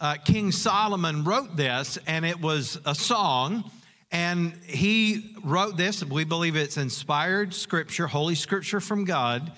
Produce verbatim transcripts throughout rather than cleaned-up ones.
uh, King Solomon wrote this, and it was a song, and he wrote this. We believe it's inspired scripture, holy scripture from God,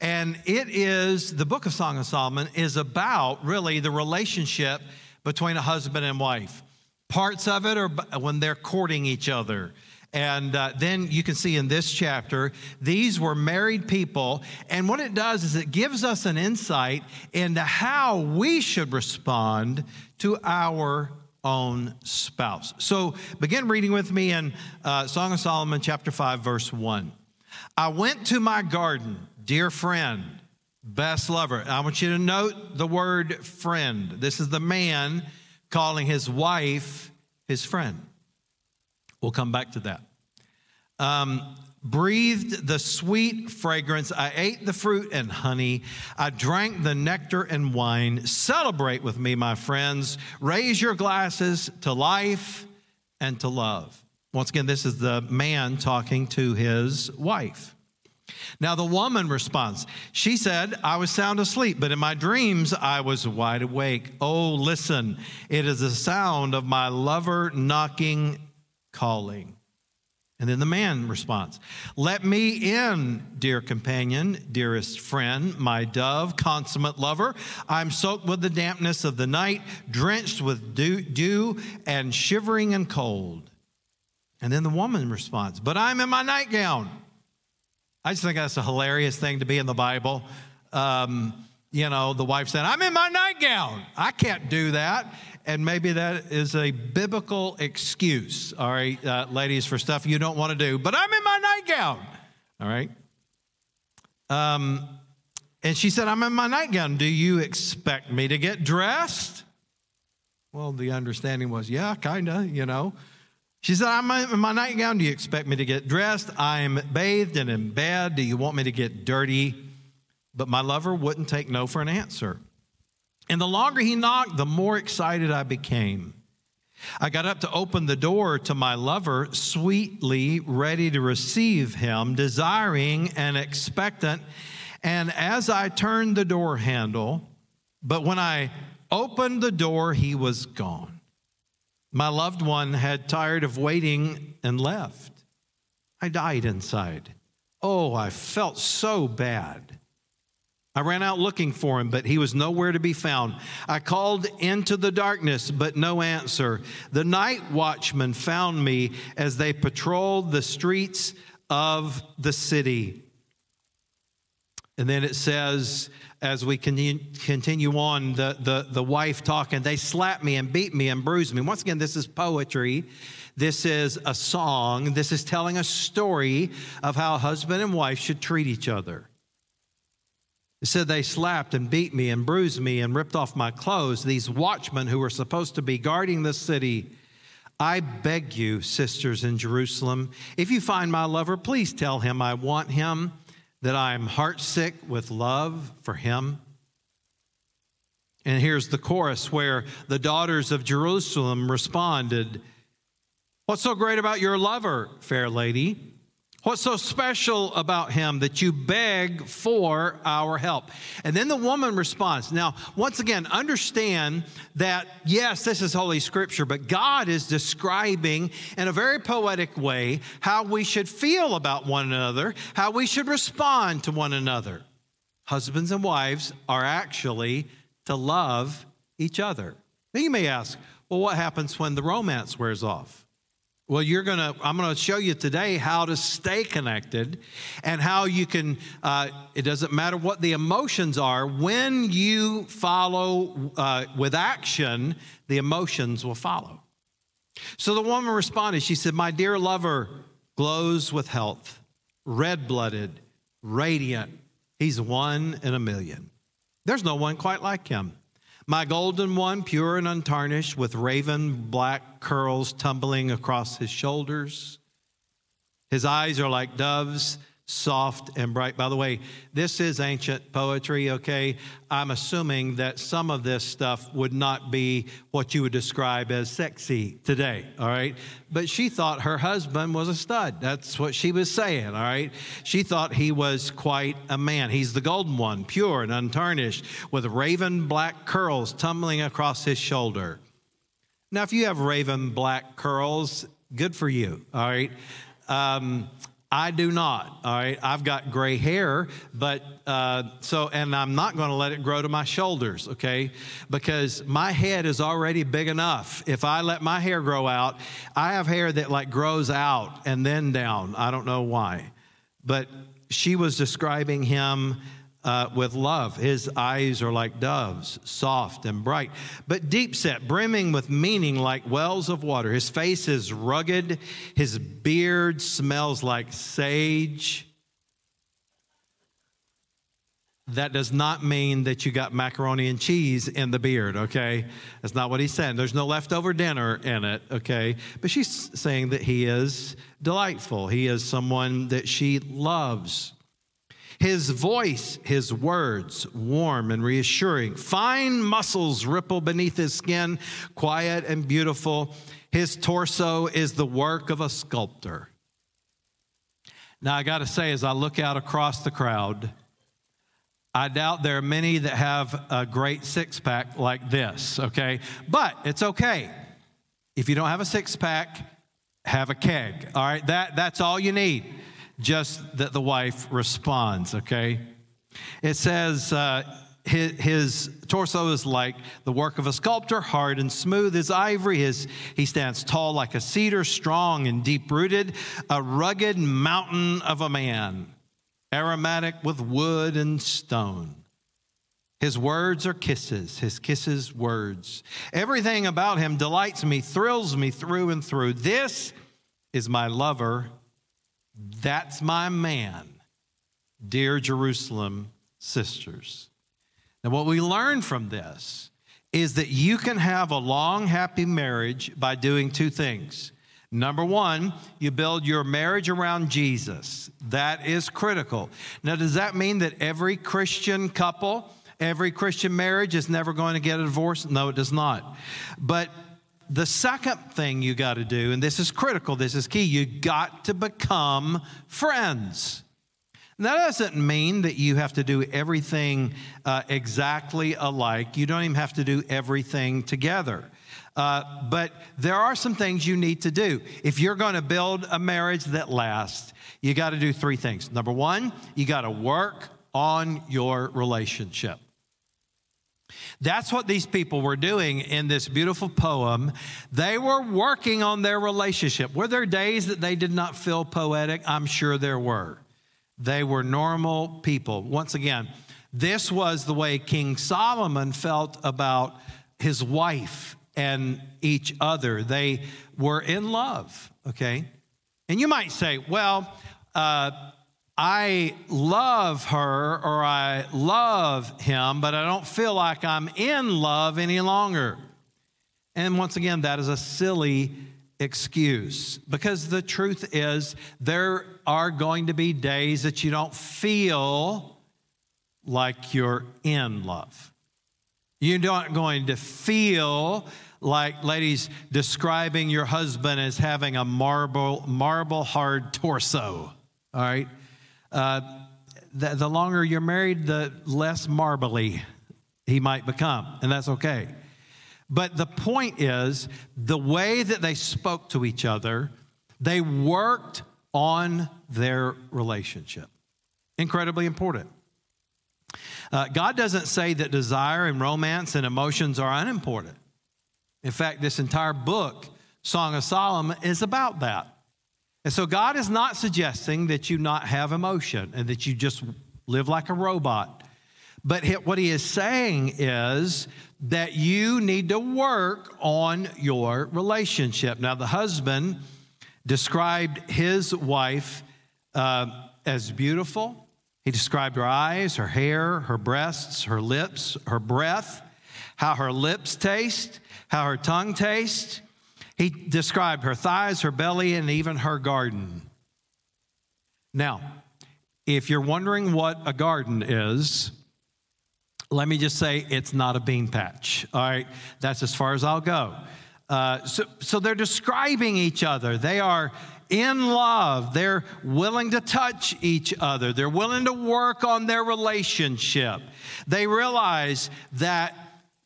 and it is, the book of Song of Solomon is about really the relationship between a husband and wife. Parts of it are when they're courting each other. And uh, then you can see in this chapter, these were married people. And what it does is it gives us an insight into how we should respond to our own spouse. So begin reading with me in uh, Song of Solomon, chapter five, verse one. I went to my garden, dear friend, best lover. And I want you to note the word friend. This is the man calling his wife his friend. We'll come back to that. Um, breathed the sweet fragrance. I ate the fruit and honey. I drank the nectar and wine. Celebrate with me, my friends. Raise your glasses to life and to love. Once again, this is the man talking to his wife. Now the woman responds. She said, I was sound asleep, but in my dreams I was wide awake. Oh, listen, it is the sound of my lover knocking, calling. And then the man responds, let me in, dear companion, dearest friend, my dove, consummate lover. I'm soaked with the dampness of the night, drenched with dew, dew and shivering and cold. And then the woman responds, but I'm in my nightgown. I just think that's a hilarious thing to be in the Bible. Um, you know, the wife said, I'm in my nightgown. I can't do that. And maybe that is a biblical excuse, all right, uh, ladies, for stuff you don't want to do. But I'm in my nightgown, all right? Um, and she said, I'm in my nightgown. Do you expect me to get dressed? Well, the understanding was, yeah, kind of, you know. She said, I'm in my nightgown. Do you expect me to get dressed? I'm bathed and in bed. Do you want me to get dirty? But my lover wouldn't take no for an answer. And the longer he knocked, the more excited I became. I got up to open the door to my lover, sweetly ready to receive him, desiring and expectant. And as I turned the door handle, but when I opened the door, he was gone. My loved one had tired of waiting and left. I died inside. Oh, I felt so bad. I ran out looking for him, but he was nowhere to be found. I called into the darkness, but no answer. The night watchmen found me as they patrolled the streets of the city. And then it says, as we continue on, the, the, the wife talking, they slapped me and beat me and bruised me. Once again, this is poetry. This is a song. This is telling a story of how husband and wife should treat each other. It said they slapped and beat me and bruised me and ripped off my clothes, these watchmen who were supposed to be guarding the city. I beg you, sisters in Jerusalem, if you find my lover, please tell him I want him, that I am heartsick with love for him. And here's the chorus where the daughters of Jerusalem responded, what's so great about your lover, fair lady? What's so special about him that you beg for our help? And then the woman responds. Now, once again, understand that, yes, this is Holy Scripture, but God is describing in a very poetic way how we should feel about one another, how we should respond to one another. Husbands and wives are actually to love each other. Now, you may ask, well, what happens when the romance wears off? Well, you're going to, I'm going to show you today how to stay connected and how you can, uh, it doesn't matter what the emotions are, when you follow uh, with action, the emotions will follow. So the woman responded, she said, my dear lover glows with health, red-blooded, radiant. He's one in a million. There's no one quite like him. My golden one, pure and untarnished, with raven black curls tumbling across his shoulders. His eyes are like doves, soft and bright. By the way, this is ancient poetry, okay? I'm assuming that some of this stuff would not be what you would describe as sexy today, all right? But she thought her husband was a stud. That's what she was saying, all right? She thought he was quite a man. He's the golden one, pure and untarnished, with raven black curls tumbling across his shoulder. Now, if you have raven black curls, good for you, all right? Um... I do not, all right? I've got gray hair, but uh, so, and I'm not going to let it grow to my shoulders, okay? Because my head is already big enough. If I let my hair grow out, I have hair that like grows out and then down. I don't know why. But she was describing him uh, with love. His eyes are like doves, soft and bright, but deep set, brimming with meaning like wells of water. His face is rugged. His beard smells like sage. That does not mean that you got macaroni and cheese in the beard, okay? That's not what he's saying. There's no leftover dinner in it, okay? But she's saying that he is delightful. He is someone that she loves. His voice, his words, warm and reassuring. Fine muscles ripple beneath his skin, quiet and beautiful. His torso is the work of a sculptor. Now, I got to say, as I look out across the crowd, I doubt there are many that have a great six-pack like this, okay? But it's okay. If you don't have a six-pack, have a keg, all right? That, that's all you need. Just that the wife responds, okay? It says uh, his, his torso is like the work of a sculptor, hard and smooth as ivory. His, he stands tall like a cedar, strong and deep-rooted, a rugged mountain of a man, aromatic with wood and stone. His words are kisses, his kisses words. Everything about him delights me, thrills me through and through. This is my lover. That's my man, dear Jerusalem sisters. Now, what we learn from this is that you can have a long, happy marriage by doing two things. Number one, you build your marriage around Jesus. That is critical. Now, does that mean that every Christian couple, every Christian marriage is never going to get a divorce? No, it does not. But the second thing you got to do, and this is critical, this is key, you got to become friends. And that doesn't mean that you have to do everything uh, exactly alike. You don't even have to do everything together. Uh, but there are some things you need to do. If you're going to build a marriage that lasts, you got to do three things. Number one, you got to work on your relationship. That's what these people were doing in this beautiful poem. They were working on their relationship. Were there days that they did not feel poetic? I'm sure there were. They were normal people. Once again, this was the way King Solomon felt about his wife and each other. They were in love, okay? And you might say, well, uh, I love her or I love him, but I don't feel like I'm in love any longer. And once again, that is a silly excuse because the truth is there are going to be days that you don't feel like you're in love. You're not going to feel like, ladies, describing your husband as having a marble, marble hard torso, all right? Uh, the, the longer you're married, the less marbly he might become, and that's okay. But the point is, the way that they spoke to each other, they worked on their relationship. Incredibly important. Uh, God doesn't say that desire and romance and emotions are unimportant. In fact, this entire book, Song of Solomon, is about that. And so God is not suggesting that you not have emotion and that you just live like a robot. But what he is saying is that you need to work on your relationship. Now, the husband described his wife uh, as beautiful. He described her eyes, her hair, her breasts, her lips, her breath, how her lips taste, how her tongue tastes. He described her thighs, her belly, and even her garden. Now, If you're wondering what a garden is, let me just say it's not a bean patch. All right, that's as far as I'll go. Uh, so, so they're describing each other. They are in love. They're willing to touch each other. They're willing to work on their relationship. They realize that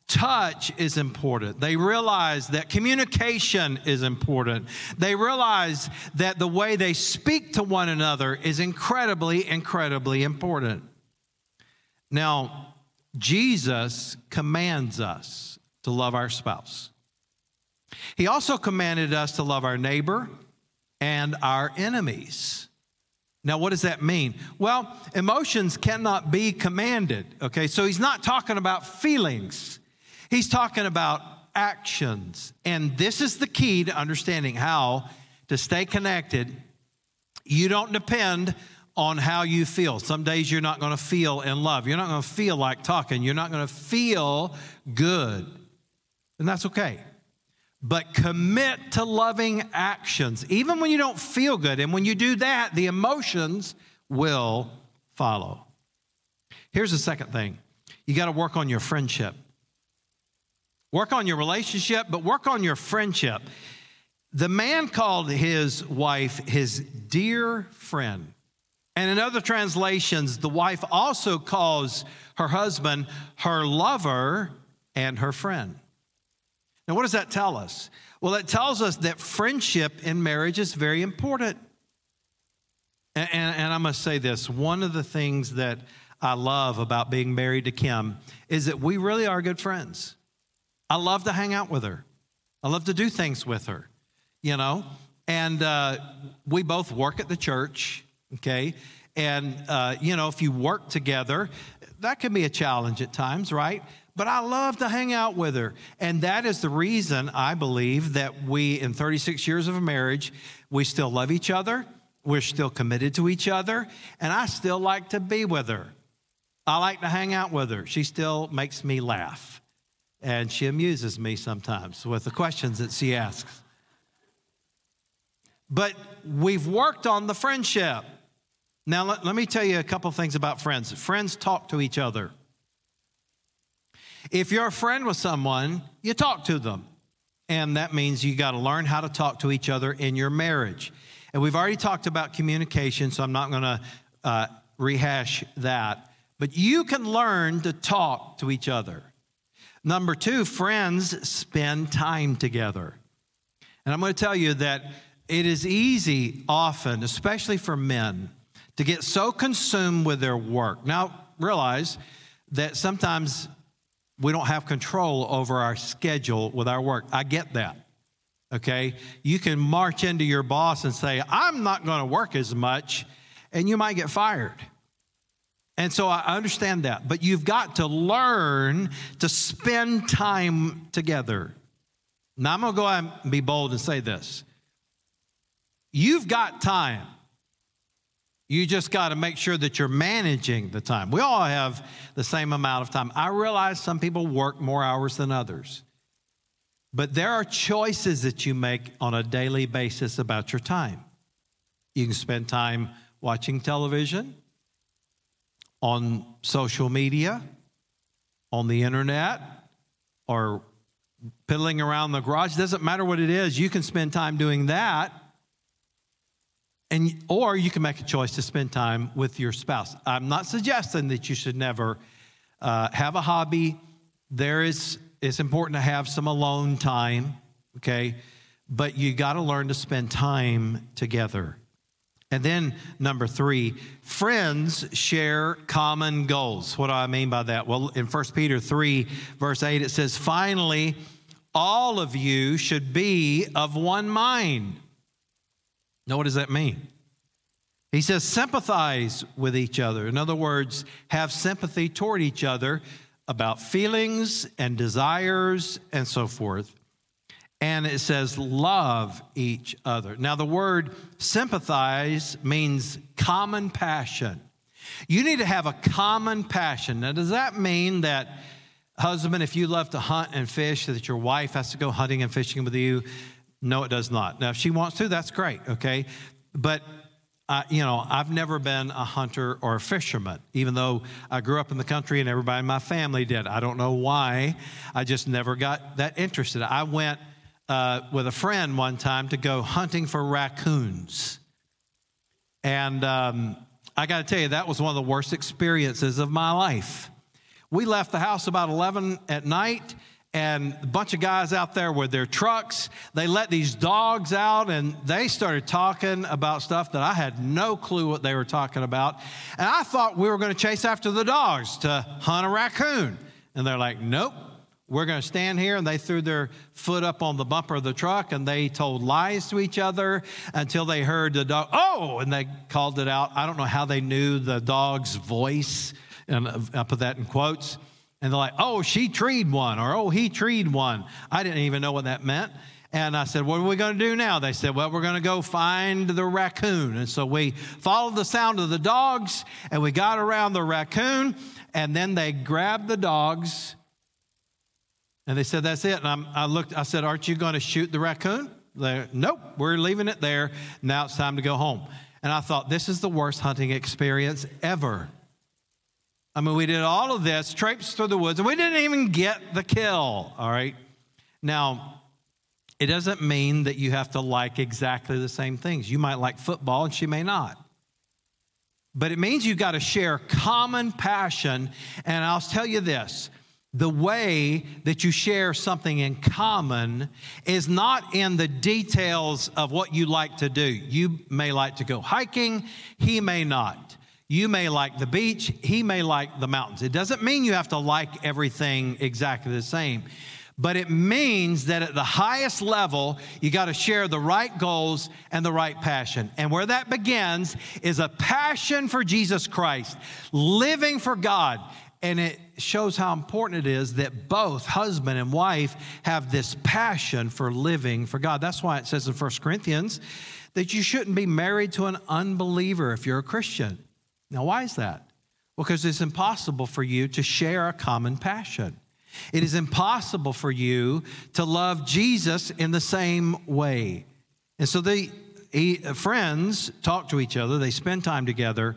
touch is important. They realize that communication is important. They realize that the way they speak to one another is incredibly, incredibly important. Now, Jesus commands us to love our spouse. He also commanded us to love our neighbor and our enemies. Now, what does that mean? Well, emotions cannot be commanded, okay? So he's not talking about feelings. He's talking about actions. And this is the key to understanding how to stay connected. You don't depend on how you feel. Some days you're not going to feel in love. You're not going to feel like talking. You're not going to feel good. And that's okay. But commit to loving actions, even when you don't feel good. And when you do that, the emotions will follow. Here's the second thing. You got to work on your friendship. Work on your relationship, but work on your friendship. The man called his wife his dear friend. And in other translations, the wife also calls her husband her lover and her friend. Now, what does that tell us? Well, it tells us that friendship in marriage is very important. And, and, and I must say this, one of the things that I love about being married to Kim is that we really are good friends. I love to hang out with her. I love to do things with her, you know. And uh, we both work at the church, okay. And, uh, you know, if you work together, that can be a challenge at times, right? But I love to hang out with her. And that is the reason I believe that we, in thirty-six years of marriage, we still love each other. We're still committed to each other. And I still like to be with her. I like to hang out with her. She still makes me laugh. And she amuses me sometimes with the questions that she asks. But we've worked on the friendship. Now, let, let me tell you a couple things about friends. Friends talk to each other. If you're a friend with someone, you talk to them. And that means you got to learn how to talk to each other in your marriage. And we've already talked about communication, so I'm not going to uh, rehash that. But you can learn to talk to each other. Number two, friends spend time together. And I'm going to tell you that it is easy often, especially for men, to get so consumed with their work. Now, realize that sometimes we don't have control over our schedule with our work. I get that, okay? You can march into your boss and say, I'm not going to work as much, and you might get fired. And so I understand that. But you've got to learn to spend time together. Now, I'm going to go out and be bold and say this. You've got time. You just got to make sure that you're managing the time. We all have the same amount of time. I realize some people work more hours than others. But there are choices that you make on a daily basis about your time. You can spend time watching television, on social media, on the internet, or piddling around the garage. It doesn't matter what it is. You can spend time doing that. And, or you can make a choice to spend time with your spouse. I'm not suggesting that you should never uh, have a hobby. There is, it's important to have some alone time, okay? But you got to learn to spend time together. And then number three, friends share common goals. What do I mean by that? Well, in First Peter three, verse eight, it says, finally, all of you should be of one mind. Now, what does that mean? He says, sympathize with each other. In other words, have sympathy toward each other about feelings and desires and so forth. And it says, love each other. Now, the word sympathize means common passion. You need to have a common passion. Now, does that mean that, husband, if you love to hunt and fish, that your wife has to go hunting and fishing with you? No, it does not. Now, if she wants to, that's great, okay? But Uh, you know, I've never been a hunter or a fisherman, even though I grew up in the country and everybody in my family did. I don't know why. I just never got that interested. I went uh, with a friend one time to go hunting for raccoons. And um, I got to tell you, that was one of the worst experiences of my life. We left the house about eleven at night, and a bunch of guys out there with their trucks, they let these dogs out, and they started talking about stuff that I had no clue what they were talking about. And I thought we were going to chase after the dogs to hunt a raccoon. And they're like, nope, we're going to stand here. And they threw their foot up on the bumper of the truck, and they told lies to each other until they heard the dog, oh, and they called it out. I don't know how they knew the dog's voice, and I put that in quotes. And they're like, oh, she treed one, or oh, he treed one. I didn't even know what that meant. And I said, what are we going to do now? They said, well, we're going to go find the raccoon. And so we followed the sound of the dogs, and we got around the raccoon, and then they grabbed the dogs, and they said, that's it. And I'm, I looked, I said, aren't you going to shoot the raccoon? They're, nope, we're leaving it there. Now it's time to go home. And I thought, this is the worst hunting experience ever. I mean, we did all of this, traipsed through the woods, and we didn't even get the kill, all right? Now, it doesn't mean that you have to like exactly the same things. You might like football, and she may not. But it means you've got to share common passion, and I'll tell you this. The way that you share something in common is not in the details of what you like to do. You may like to go hiking. He may not. You may like the beach, he may like the mountains. It doesn't mean you have to like everything exactly the same, but it means that at the highest level, you got to share the right goals and the right passion. And where that begins is a passion for Jesus Christ, living for God. And it shows how important it is that both husband and wife have this passion for living for God. That's why it says in First Corinthians that you shouldn't be married to an unbeliever if you're a Christian. Now, why is that? Well, because it's impossible for you to share a common passion. It is impossible for you to love Jesus in the same way. And so the friends talk to each other, they spend time together,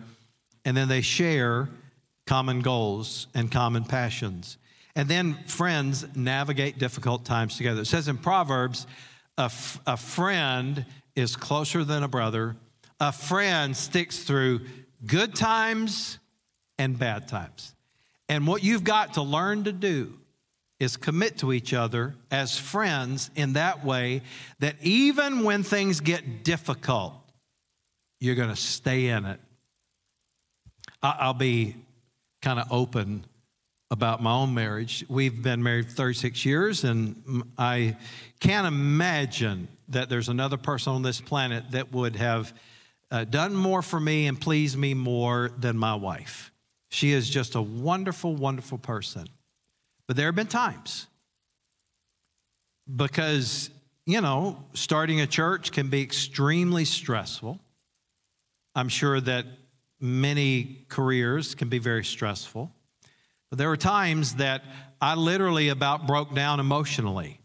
and then they share common goals and common passions. And then friends navigate difficult times together. It says in Proverbs, a, f- a friend is closer than a brother. A friend sticks through good times and bad times. And what you've got to learn to do is commit to each other as friends in that way that even when things get difficult, you're going to stay in it. I'll be kind of open about my own marriage. We've been married thirty-six years, and I can't imagine that there's another person on this planet that would have Uh, done more for me and pleased me more than my wife. She is just a wonderful, wonderful person. But there have been times because, you know, starting a church can be extremely stressful. I'm sure that many careers can be very stressful. But there were times that I literally about broke down emotionally.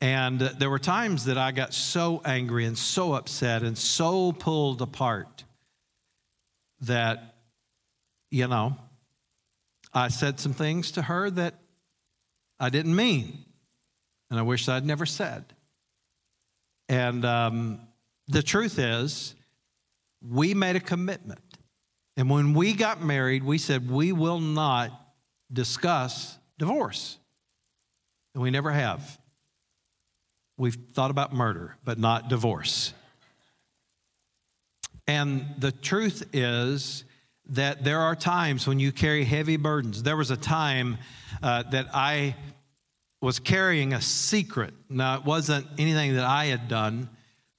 And there were times that I got so angry and so upset and so pulled apart that, you know, I said some things to her that I didn't mean, and I wish I'd never said. And um, the truth is, we made a commitment. And when we got married, we said we will not discuss divorce. And we never have. We've thought about murder, but not divorce. And the truth is that there are times when you carry heavy burdens. There was a time uh, that I was carrying a secret. Now, it wasn't anything that I had done,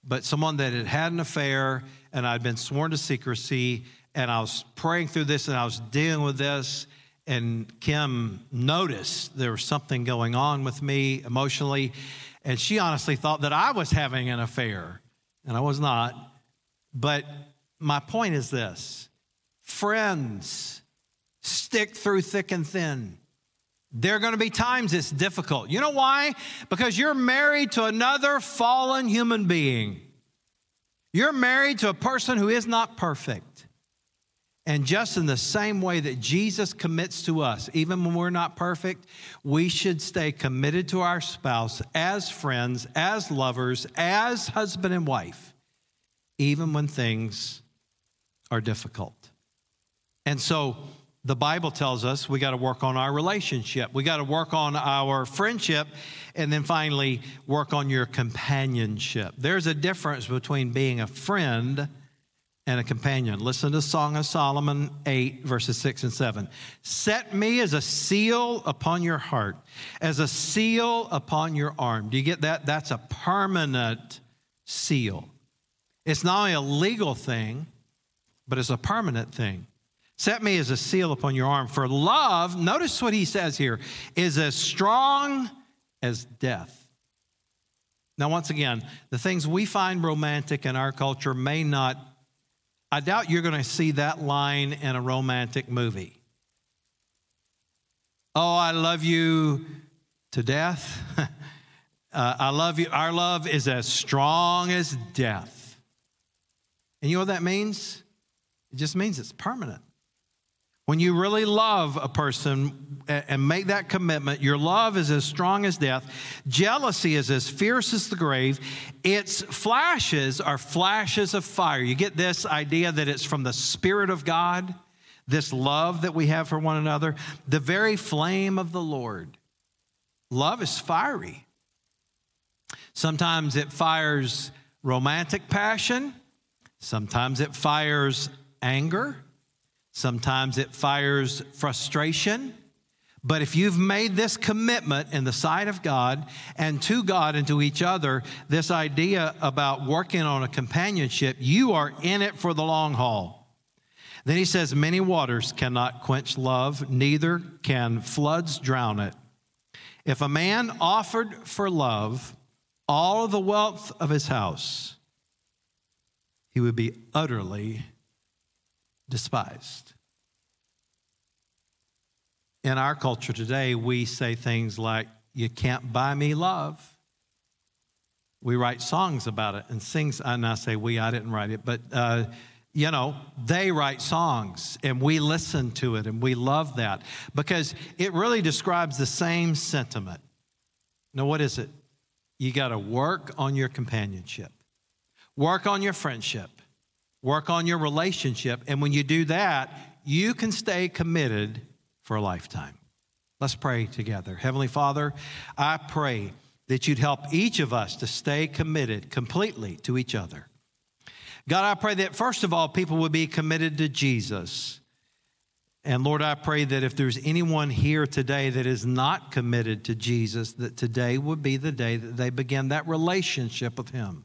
but someone that had had an affair, and I'd been sworn to secrecy, and I was praying through this, and I was dealing with this. And Kim noticed there was something going on with me emotionally, and she honestly thought that I was having an affair, and I was not. But my point is this. Friends stick through thick and thin. There are going to be times it's difficult. You know why? Because you're married to another fallen human being. You're married to a person who is not perfect. And just in the same way that Jesus commits to us, even when we're not perfect, we should stay committed to our spouse as friends, as lovers, as husband and wife, even when things are difficult. And so the Bible tells us we got to work on our relationship. We got to work on our friendship, and then finally work on your companionship. There's a difference between being a friend and a companion. Listen to Song of Solomon eight, verses six and seven. Set me as a seal upon your heart, as a seal upon your arm. Do you get that? That's a permanent seal. It's not only a legal thing, but it's a permanent thing. Set me as a seal upon your arm. For love, notice what he says here, is as strong as death. Now, once again, the things we find romantic in our culture may not, I doubt you're going to see that line in a romantic movie. Oh, I love you to death. uh, I love you. Our love is as strong as death. And you know what that means? It just means it's permanent. When you really love a person and make that commitment, your love is as strong as death. Jealousy is as fierce as the grave. Its flashes are flashes of fire. You get this idea that it's from the Spirit of God, this love that we have for one another, the very flame of the Lord. Love is fiery. Sometimes it fires romantic passion. Sometimes it fires anger. Sometimes it fires frustration. But if you've made this commitment in the sight of God and to God and to each other, this idea about working on a companionship, you are in it for the long haul. Then he says, many waters cannot quench love, neither can floods drown it. If a man offered for love all the wealth of his house, he would be utterly despised. In our culture today, we say things like, you can't buy me love. We write songs about it and sings, and I say we, I didn't write it, but uh, you know, they write songs and we listen to it and we love that because it really describes the same sentiment. Now, what is it? You got to work on your companionship, work on your friendship, work on your relationship, and when you do that, you can stay committed for a lifetime. Let's pray together. Heavenly Father, I pray that you'd help each of us to stay committed completely to each other. God, I pray that first of all, people would be committed to Jesus. And Lord, I pray that if there's anyone here today that is not committed to Jesus, that today would be the day that they begin that relationship with him.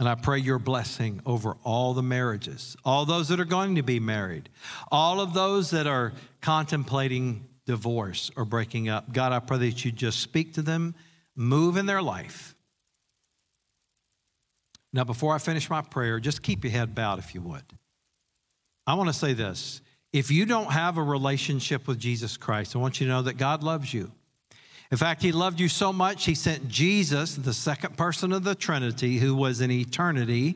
And I pray your blessing over all the marriages, all those that are going to be married, all of those that are contemplating divorce or breaking up. God, I pray that you just speak to them, move in their life. Now, before I finish my prayer, just keep your head bowed if you would. I want to say this. If you don't have a relationship with Jesus Christ, I want you to know that God loves you. In fact, he loved you so much, he sent Jesus, the second person of the Trinity, who was in eternity.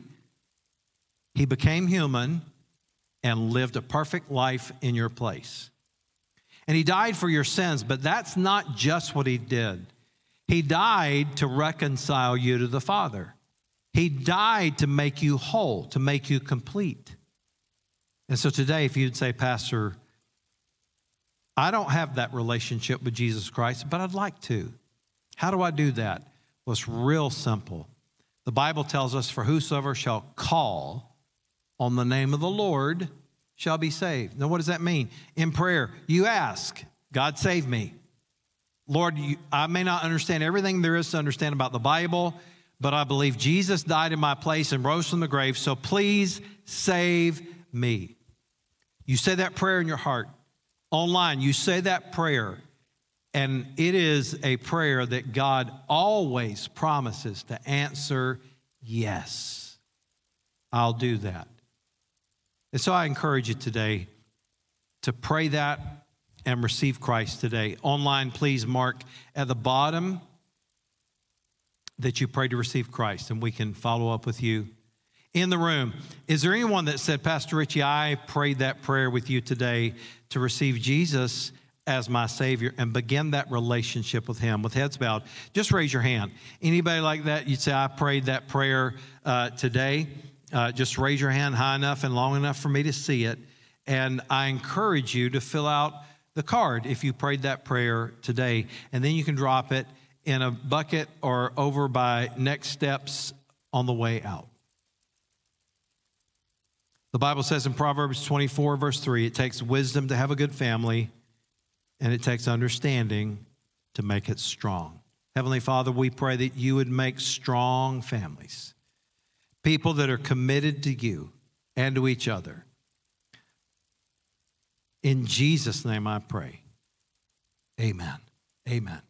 He became human and lived a perfect life in your place. And he died for your sins, but that's not just what he did. He died to reconcile you to the Father. He died to make you whole, to make you complete. And so today, if you'd say, Pastor, I don't have that relationship with Jesus Christ, but I'd like to. How do I do that? Well, it's real simple. The Bible tells us, for whosoever shall call on the name of the Lord shall be saved. Now, what does that mean? In prayer, you ask, God, save me. Lord, you, I may not understand everything there is to understand about the Bible, but I believe Jesus died in my place and rose from the grave, so please save me. You say that prayer in your heart. Online, you say that prayer, and it is a prayer that God always promises to answer, yes, I'll do that. And so I encourage you today to pray that and receive Christ today. Online, please mark at the bottom that you prayed to receive Christ, and we can follow up with you. In the room, is there anyone that said, Pastor Richie, I prayed that prayer with you today to receive Jesus as my Savior and begin that relationship with Him? With heads bowed, just raise your hand. Anybody like that, you'd say, I prayed that prayer uh, today. Uh, just raise your hand high enough and long enough for me to see it. And I encourage you to fill out the card if you prayed that prayer today. And then you can drop it in a bucket or over by Next Steps on the way out. The Bible says in Proverbs twenty-four, verse three, it takes wisdom to have a good family, and it takes understanding to make it strong. Heavenly Father, we pray that you would make strong families, people that are committed to you and to each other. In Jesus' name I pray. Amen. Amen.